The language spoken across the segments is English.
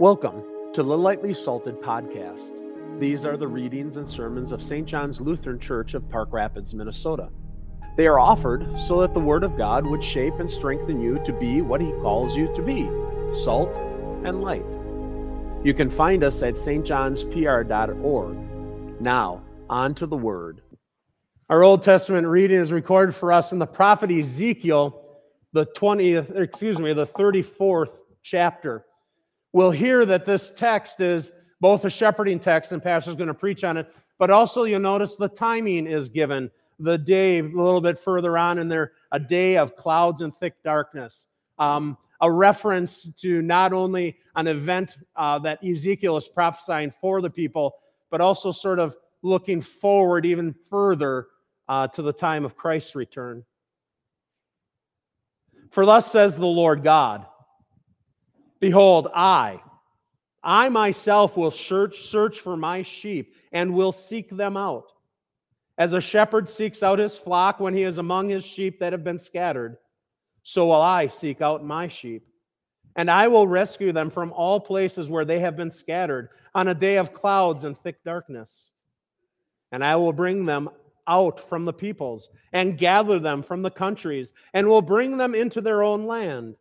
Welcome to the Lightly Salted Podcast. These are the readings and sermons of St. John's Lutheran Church of Park Rapids, Minnesota. They are offered so that the Word of God would shape and strengthen you to be what He calls you to be, salt and light. You can find us at stjohnspr.org. Now, on to the Word. Our Old Testament reading is recorded for us in the prophet Ezekiel, the 34th chapter. We'll hear that this text is both a shepherding text, and Pastor's going to preach on it, but also you'll notice the timing is given. The day, a little bit further on in there, a day of clouds and thick darkness. A reference to not only an event that Ezekiel is prophesying for the people, but also sort of looking forward even further to the time of Christ's return. For thus says the Lord God, behold, I myself will search for my sheep and will seek them out. As a shepherd seeks out his flock when he is among his sheep that have been scattered, so will I seek out my sheep. And I will rescue them from all places where they have been scattered on a day of clouds and thick darkness. And I will bring them out from the peoples and gather them from the countries and will bring them into their own land.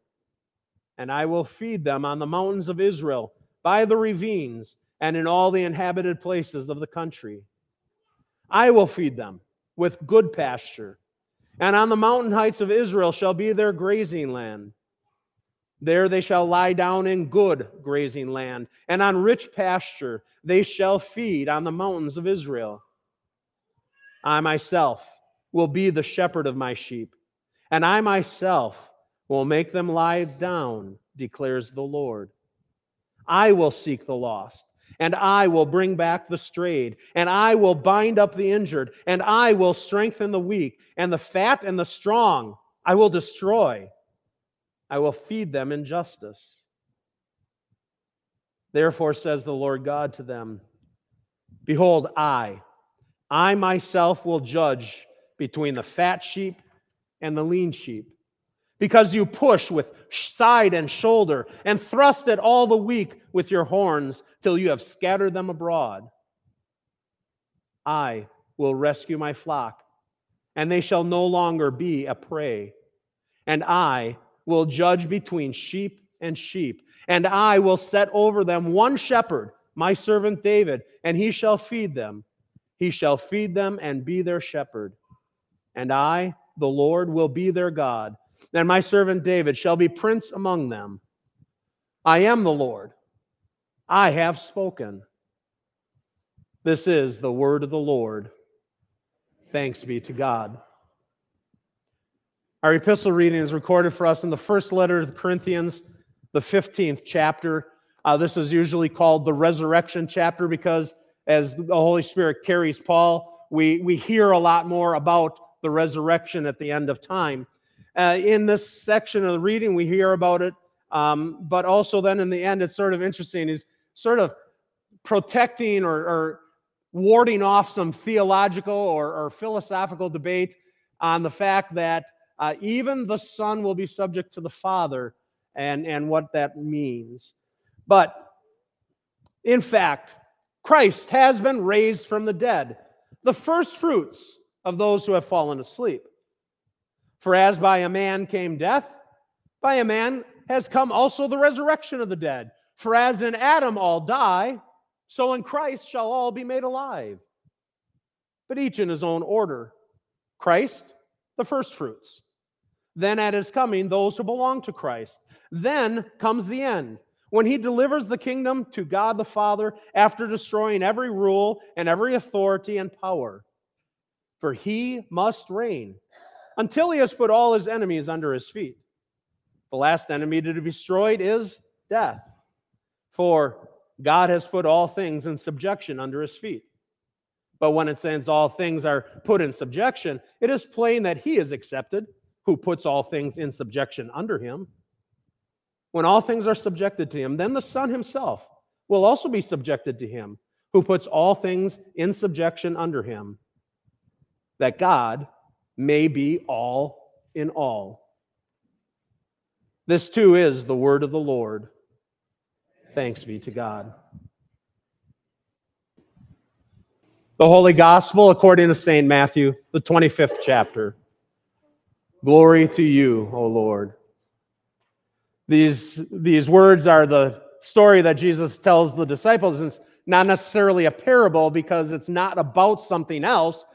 And I will feed them on the mountains of Israel, by the ravines, and in all the inhabited places of the country. I will feed them with good pasture, and on the mountain heights of Israel shall be their grazing land. There they shall lie down in good grazing land, and on rich pasture they shall feed on the mountains of Israel. I myself will be the shepherd of my sheep, and I myself will make them lie down, declares the Lord. I will seek the lost, and I will bring back the strayed, and I will bind up the injured, and I will strengthen the weak, and the fat and the strong I will destroy. I will feed them in justice. Therefore says the Lord God to them, behold, I myself will judge between the fat sheep and the lean sheep. Because you push with side and shoulder and thrust at all the weak with your horns till you have scattered them abroad. I will rescue my flock, and they shall no longer be a prey. And I will judge between sheep and sheep, and I will set over them one shepherd, my servant David, and he shall feed them. He shall feed them and be their shepherd. And I, the Lord, will be their God, and my servant David shall be prince among them. I am the Lord. I have spoken. This is the word of the Lord. Thanks be to God. Our epistle reading is recorded for us in the first letter to Corinthians, the 15th chapter. This is usually called the resurrection chapter because as the Holy Spirit carries Paul, we hear a lot more about the resurrection at the end of time. In this section of the reading, we hear about it, but also then in the end, it's sort of interesting. He's sort of protecting or warding off some theological or philosophical debate on the fact that even the Son will be subject to the Father and what that means. But in fact, Christ has been raised from the dead, the first fruits of those who have fallen asleep. For as by a man came death, by a man has come also the resurrection of the dead. For as in Adam all die, so in Christ shall all be made alive. But each in his own order. Christ, the firstfruits. Then at his coming, those who belong to Christ. Then comes the end, when he delivers the kingdom to God the Father after destroying every rule and every authority and power. For he must reign until he has put all his enemies under his feet. The last enemy to be destroyed is death, for God has put all things in subjection under his feet. But when it says all things are put in subjection, it is plain that he is accepted, who puts all things in subjection under him. When all things are subjected to him, then the Son himself will also be subjected to him, who puts all things in subjection under him, that God may be all in all. This too is the word of the Lord. Thanks be to God. The Holy Gospel according to St. Matthew, the 25th chapter. Glory to you, O Lord. These words are the story that Jesus tells the disciples. It's not necessarily a parable because it's not about something else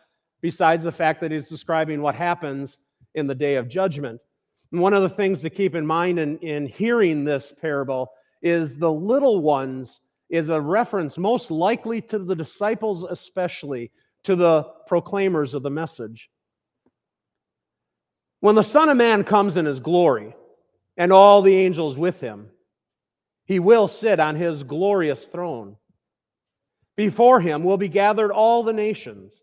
besides the fact that he's describing what happens in the day of judgment. And one of the things to keep in mind in hearing this parable is the little ones is a reference most likely to the disciples, especially to the proclaimers of the message. When the Son of Man comes in his glory and all the angels with him, he will sit on his glorious throne. Before him will be gathered all the nations,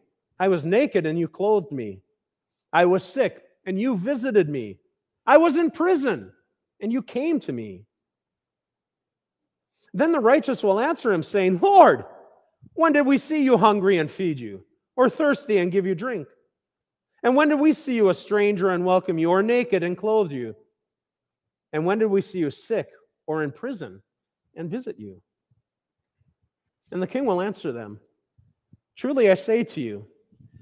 I was naked, and you clothed me. I was sick, and you visited me. I was in prison, and you came to me." Then the righteous will answer him, saying, "Lord, when did we see you hungry and feed you, or thirsty and give you drink? And when did we see you a stranger and welcome you, or naked and clothe you? And when did we see you sick or in prison and visit you?" And the king will answer them, "Truly I say to you,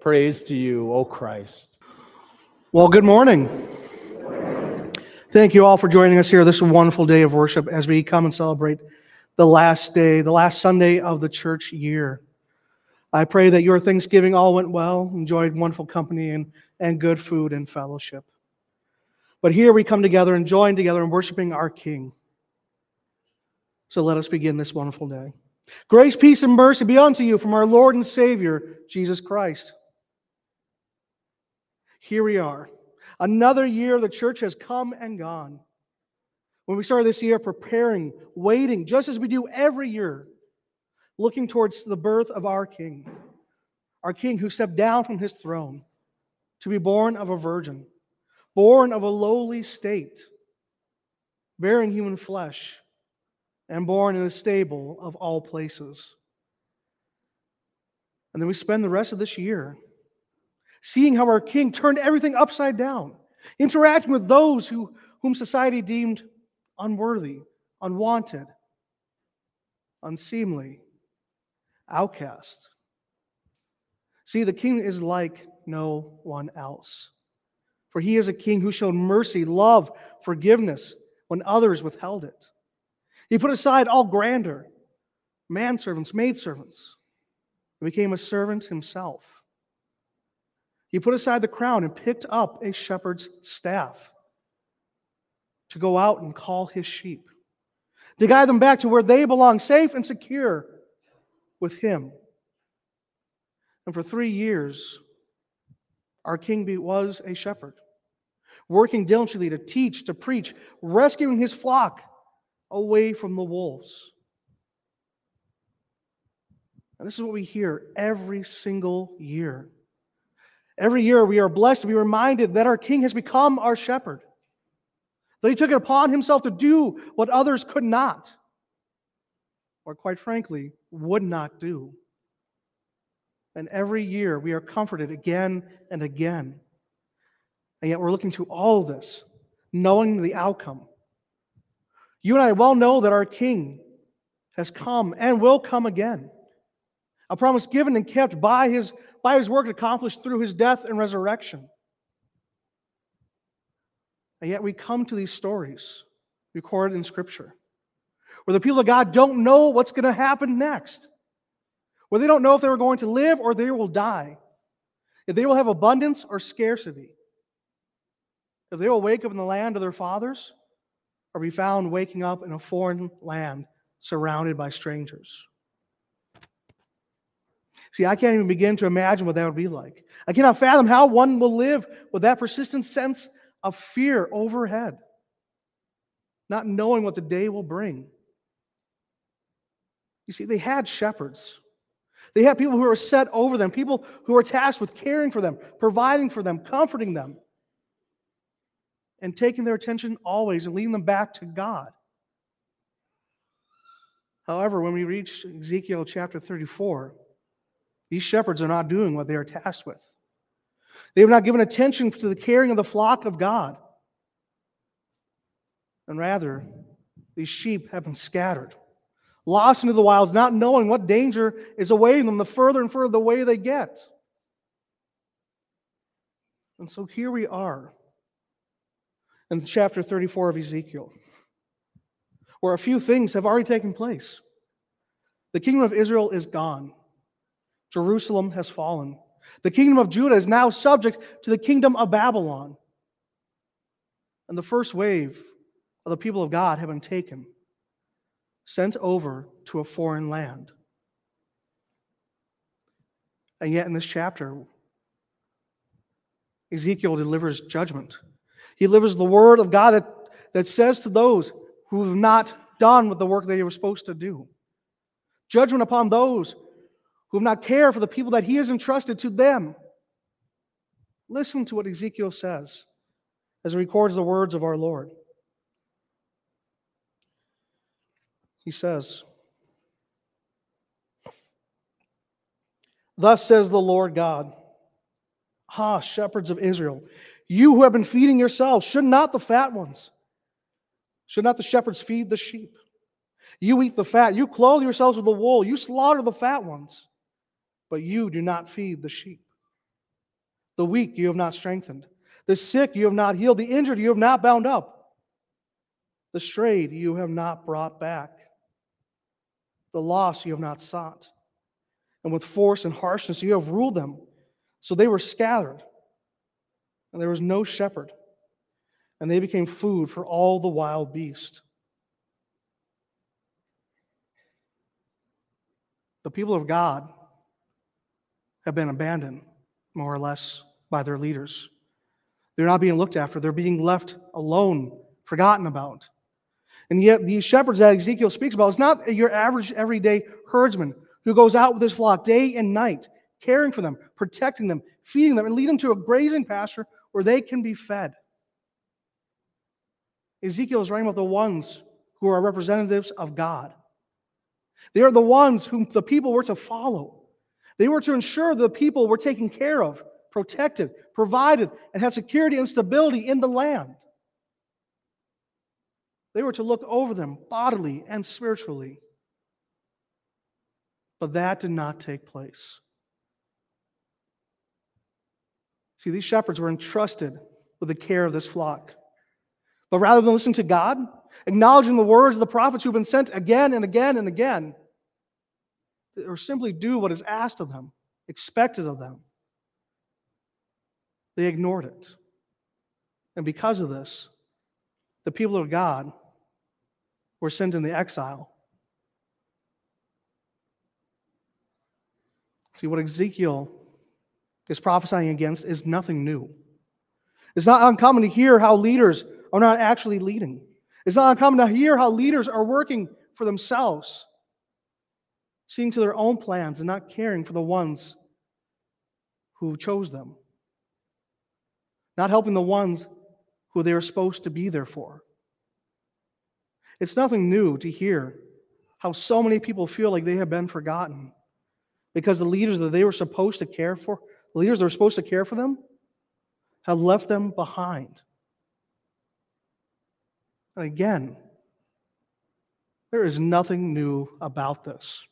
Praise to you, O Christ. Well, good morning. Thank you all for joining us here this wonderful day of worship as we come and celebrate the last day, the last Sunday of the church year. I pray that your Thanksgiving all went well, enjoyed wonderful company and good food and fellowship. But here we come together and join together in worshiping our King. So let us begin this wonderful day. Grace, peace, and mercy be unto you from our Lord and Savior, Jesus Christ. Here we are. Another year the church has come and gone. When we started this year preparing, waiting, just as we do every year, looking towards the birth of our King who stepped down from his throne to be born of a virgin, born of a lowly state, bearing human flesh, and born in a stable of all places. And then we spend the rest of this year seeing how our King turned everything upside down, interacting with those whom society deemed unworthy, unwanted, unseemly, outcast. See, the King is like no one else, for he is a King who showed mercy, love, forgiveness when others withheld it. He put aside all grandeur, manservants, maidservants, and became a servant himself. He put aside the crown and picked up a shepherd's staff to go out and call his sheep, to guide them back to where they belong, safe and secure with him. And for 3 years, our King was a shepherd, working diligently to teach, to preach, rescuing his flock away from the wolves. And this is what we hear every single year. Every year we are blessed to be reminded that our King has become our shepherd, that he took it upon himself to do what others could not, or quite frankly, would not do. And every year we are comforted again and again. And yet we're looking through all of this, knowing the outcome. You and I well know that our King has come and will come again. A promise given and kept by his work accomplished through his death and resurrection. And yet we come to these stories recorded in Scripture where the people of God don't know what's going to happen next, where they don't know if they are going to live or they will die, if they will have abundance or scarcity, if they will wake up in the land of their fathers or be found waking up in a foreign land surrounded by strangers. See, I can't even begin to imagine what that would be like. I cannot fathom how one will live with that persistent sense of fear overhead, not knowing what the day will bring. You see, they had shepherds. They had people who were set over them, people who were tasked with caring for them, providing for them, comforting them, and taking their attention always and leading them back to God. However, when we reach Ezekiel chapter 34, these shepherds are not doing what they are tasked with. They have not given attention to the caring of the flock of God. And rather, these sheep have been scattered, lost into the wilds, not knowing what danger is awaiting them the further and further away they get. And so here we are in chapter 34 of Ezekiel, where a few things have already taken place. The kingdom of Israel is gone. Jerusalem has fallen. The kingdom of Judah is now subject to the kingdom of Babylon. And the first wave of the people of God have been taken, sent over to a foreign land. And yet in this chapter, Ezekiel delivers judgment. He delivers the word of God that says to those who have not done what the work they were supposed to do. Judgment upon those who have not cared for the people that he has entrusted to them. Listen to what Ezekiel says as he records the words of our Lord. He says, "Thus says the Lord God, Ah, shepherds of Israel, you who have been feeding yourselves, should not the shepherds feed the sheep? You eat the fat, you clothe yourselves with the wool, you slaughter the fat ones. But you do not feed the sheep. The weak you have not strengthened. The sick you have not healed. The injured you have not bound up. The strayed you have not brought back. The lost you have not sought. And with force and harshness you have ruled them. So they were scattered, and there was no shepherd. And they became food for all the wild beasts." The people of God have been abandoned, more or less, by their leaders. They're not being looked after. They're being left alone, forgotten about. And yet these shepherds that Ezekiel speaks about, it's not your average everyday herdsman who goes out with his flock day and night, caring for them, protecting them, feeding them, and leading them to a grazing pasture where they can be fed. Ezekiel is writing about the ones who are representatives of God. They are the ones whom the people were to follow. They were to ensure the people were taken care of, protected, provided, and had security and stability in the land. They were to look over them bodily and spiritually. But that did not take place. See, these shepherds were entrusted with the care of this flock. But rather than listening to God, acknowledging the words of the prophets who have been sent again and again and again, or simply do what is asked of them, expected of them, they ignored it. And because of this, the people of God were sent into exile. See, what Ezekiel is prophesying against is nothing new. It's not uncommon to hear how leaders are not actually leading. It's not uncommon to hear how leaders are working for themselves, seeing to their own plans and not caring for the ones who chose them, not helping the ones who they were supposed to be there for. It's nothing new to hear how so many people feel like they have been forgotten because the leaders that they were supposed to care for, the leaders that were supposed to care for them, have left them behind. And again, there is nothing new about this.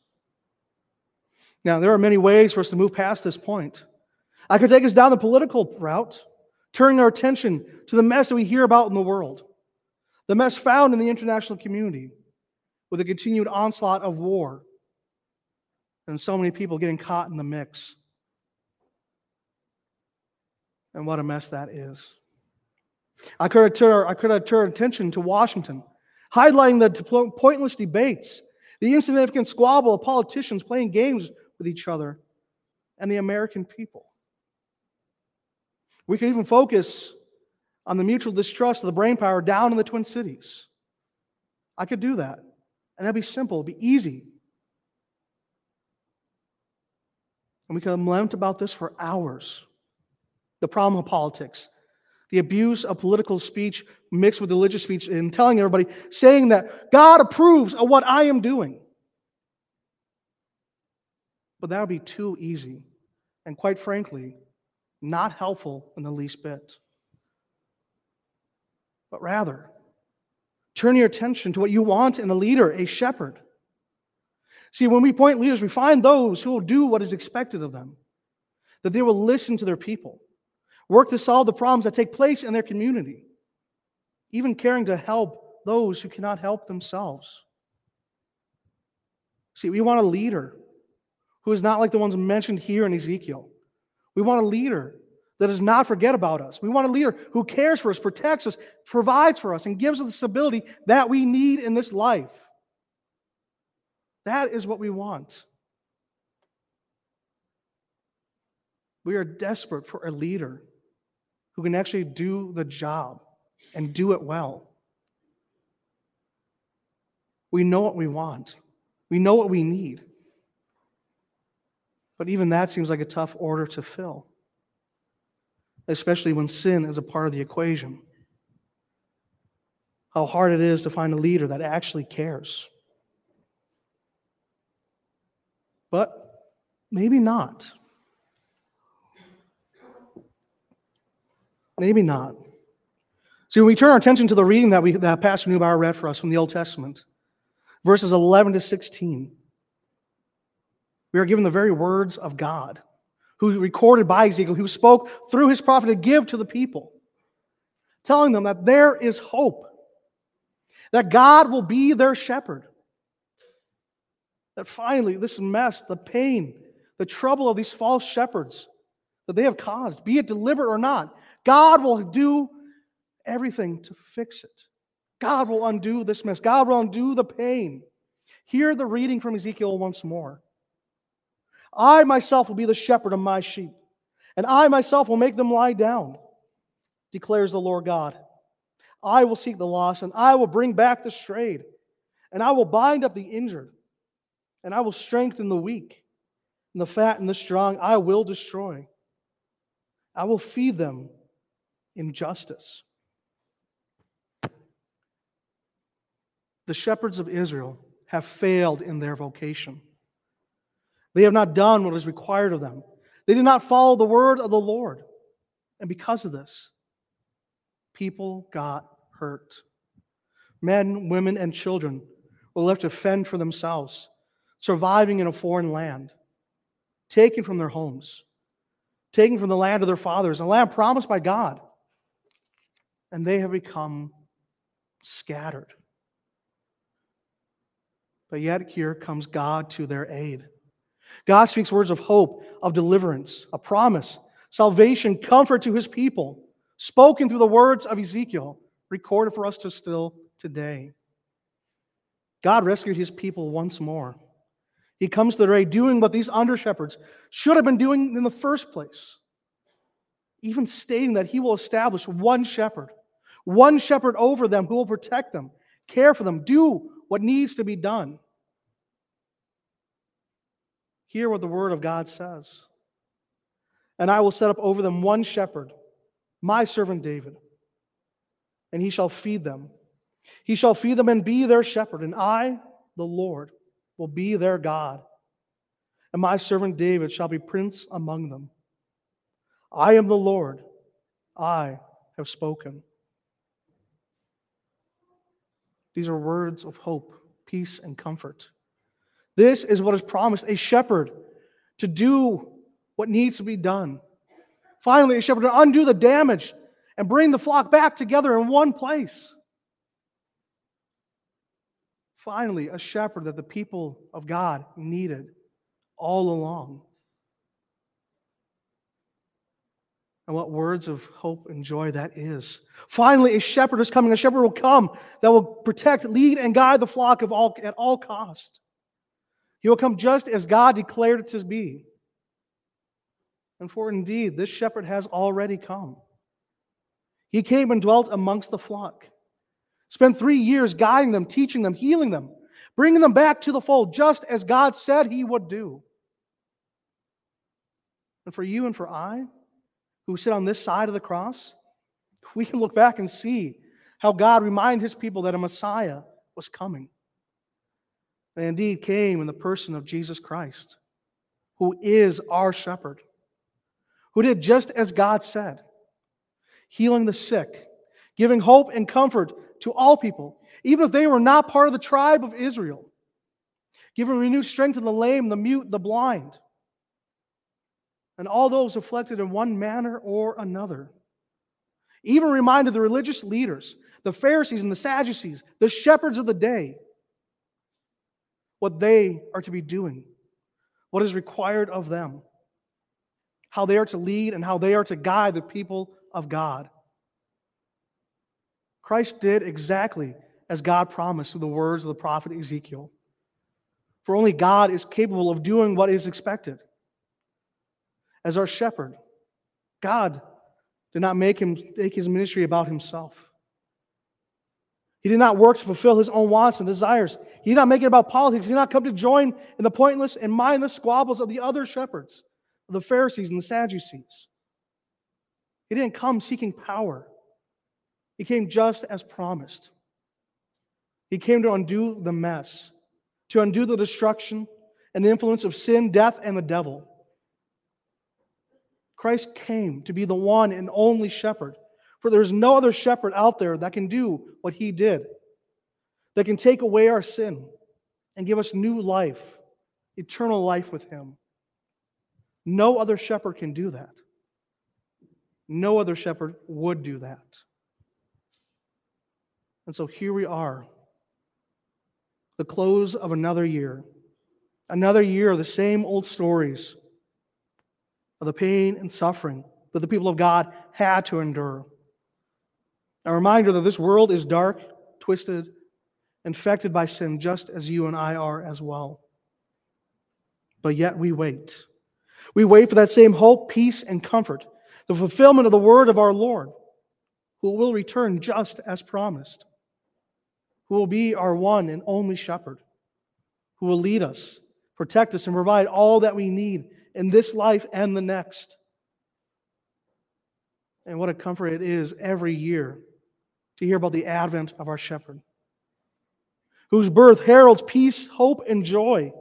Now, there are many ways for us to move past this point. I could take us down the political route, turning our attention to the mess that we hear about in the world, the mess found in the international community, with a continued onslaught of war, and so many people getting caught in the mix. And what a mess that is. I could have turned attention to Washington, highlighting the pointless debates, the insignificant squabble of politicians playing games with each other, and the American people. We could even focus on the mutual distrust of the brainpower down in the Twin Cities. I could do that. And that'd be simple, it'd be easy. And we could lament about this for hours. The problem of politics, the abuse of political speech mixed with religious speech, and telling everybody, saying that God approves of what I am doing. But that would be too easy, and quite frankly, not helpful in the least bit. But rather, turn your attention to what you want in a leader, a shepherd. See, when we appoint leaders, we find those who will do what is expected of them, that they will listen to their people, work to solve the problems that take place in their community, even caring to help those who cannot help themselves. See, we want a leader who is not like the ones mentioned here in Ezekiel. We want a leader that does not forget about us. We want a leader who cares for us, protects us, provides for us, and gives us the stability that we need in this life. That is what we want. We are desperate for a leader who can actually do the job and do it well. We know what we want. We know what we need. But even that seems like a tough order to fill, especially when sin is a part of the equation. How hard it is to find a leader that actually cares. But maybe not. Maybe not. See, when we turn our attention to the reading that Pastor Neubauer read for us from the Old Testament, verses 11 to 16, we are given the very words of God, who recorded by Ezekiel, who spoke through his prophet to give to the people, telling them that there is hope, that God will be their shepherd, that finally this mess, the pain, the trouble of these false shepherds that they have caused, be it deliberate or not, God will do everything to fix it. God will undo this mess. God will undo the pain. Hear the reading from Ezekiel once more. I myself will be the shepherd of my sheep, and I myself will make them lie down, declares the Lord God. I will seek the lost, and I will bring back the strayed, and I will bind up the injured, and I will strengthen the weak, and the fat and the strong I will destroy. I will feed them in justice. The shepherds of Israel have failed in their vocation. They have not done what is required of them. They did not follow the word of the Lord. And because of this, people got hurt. Men, women, and children were left to fend for themselves, surviving in a foreign land, taken from their homes, taken from the land of their fathers, a land promised by God. And they have become scattered. But yet here comes God to their aid. God speaks words of hope, of deliverance, a promise, salvation, comfort to his people, spoken through the words of Ezekiel, recorded for us to still today. God rescued his people once more. He comes to their aid, doing what these under-shepherds should have been doing in the first place, even stating that he will establish one shepherd over them who will protect them, care for them, do what needs to be done. Hear what the word of God says. And I will set up over them one shepherd, my servant David, and he shall feed them. He shall feed them and be their shepherd, and I, the Lord, will be their God, and my servant David shall be prince among them. I am the Lord, I have spoken." These are words of hope, peace, and comfort. This is what is promised, a shepherd to do what needs to be done. Finally, a shepherd to undo the damage and bring the flock back together in one place. Finally, a shepherd that the people of God needed all along. And what words of hope and joy that is. Finally, a shepherd is coming. A shepherd will come that will protect, lead, and guide the flock at all cost. He will come just as God declared it to be. And for indeed, this shepherd has already come. He came and dwelt amongst the flock. Spent 3 years guiding them, teaching them, healing them, bringing them back to the fold, just as God said he would do. And for you and for I, who sit on this side of the cross, we can look back and see how God reminded his people that a Messiah was coming. And indeed came in the person of Jesus Christ, who is our shepherd, who did just as God said, healing the sick, giving hope and comfort to all people, even if they were not part of the tribe of Israel, giving renewed strength to the lame, the mute, the blind, and all those afflicted in one manner or another. Even reminded the religious leaders, the Pharisees and the Sadducees, the shepherds of the day, what they are to be doing, what is required of them, how they are to lead and how they are to guide the people of God. Christ did exactly as God promised through the words of the prophet Ezekiel. For only God is capable of doing what is expected. As our shepherd, God did not make his ministry about himself. He did not work to fulfill his own wants and desires. He did not make it about politics. He did not come to join in the pointless and mindless squabbles of the other shepherds, the Pharisees and the Sadducees. He didn't come seeking power. He came just as promised. He came to undo the mess, to undo the destruction and the influence of sin, death, and the devil. Christ came to be the one and only shepherd, for there is no other shepherd out there that can do what he did, that can take away our sin and give us new life, eternal life with him. No other shepherd can do that. No other shepherd would do that. And so here we are, the close of another year of the same old stories of the pain and suffering that the people of God had to endure. A reminder that this world is dark, twisted, infected by sin, just as you and I are as well. But yet we wait. We wait for that same hope, peace, and comfort, the fulfillment of the word of our Lord, who will return just as promised, who will be our one and only shepherd, who will lead us, protect us, and provide all that we need in this life and the next. And what a comfort it is every year to hear about the advent of our shepherd, whose birth heralds peace, hope, and joy,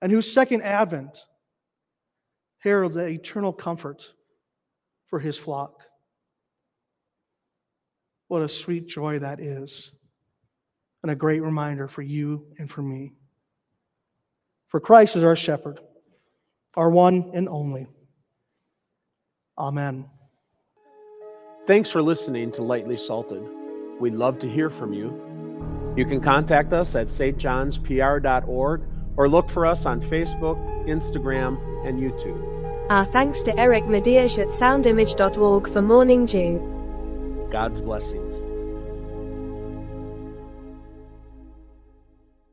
and whose second advent heralds that eternal comfort for his flock. What a sweet joy that is, and a great reminder for you and for me. For Christ is our shepherd, our one and only. Amen. Thanks for listening to Lightly Salted. We'd love to hear from you. You can contact us at stjohnspr.org or look for us on Facebook, Instagram, and YouTube. Our thanks to Eric Medeiros at soundimage.org for Morning Dew. God's blessings.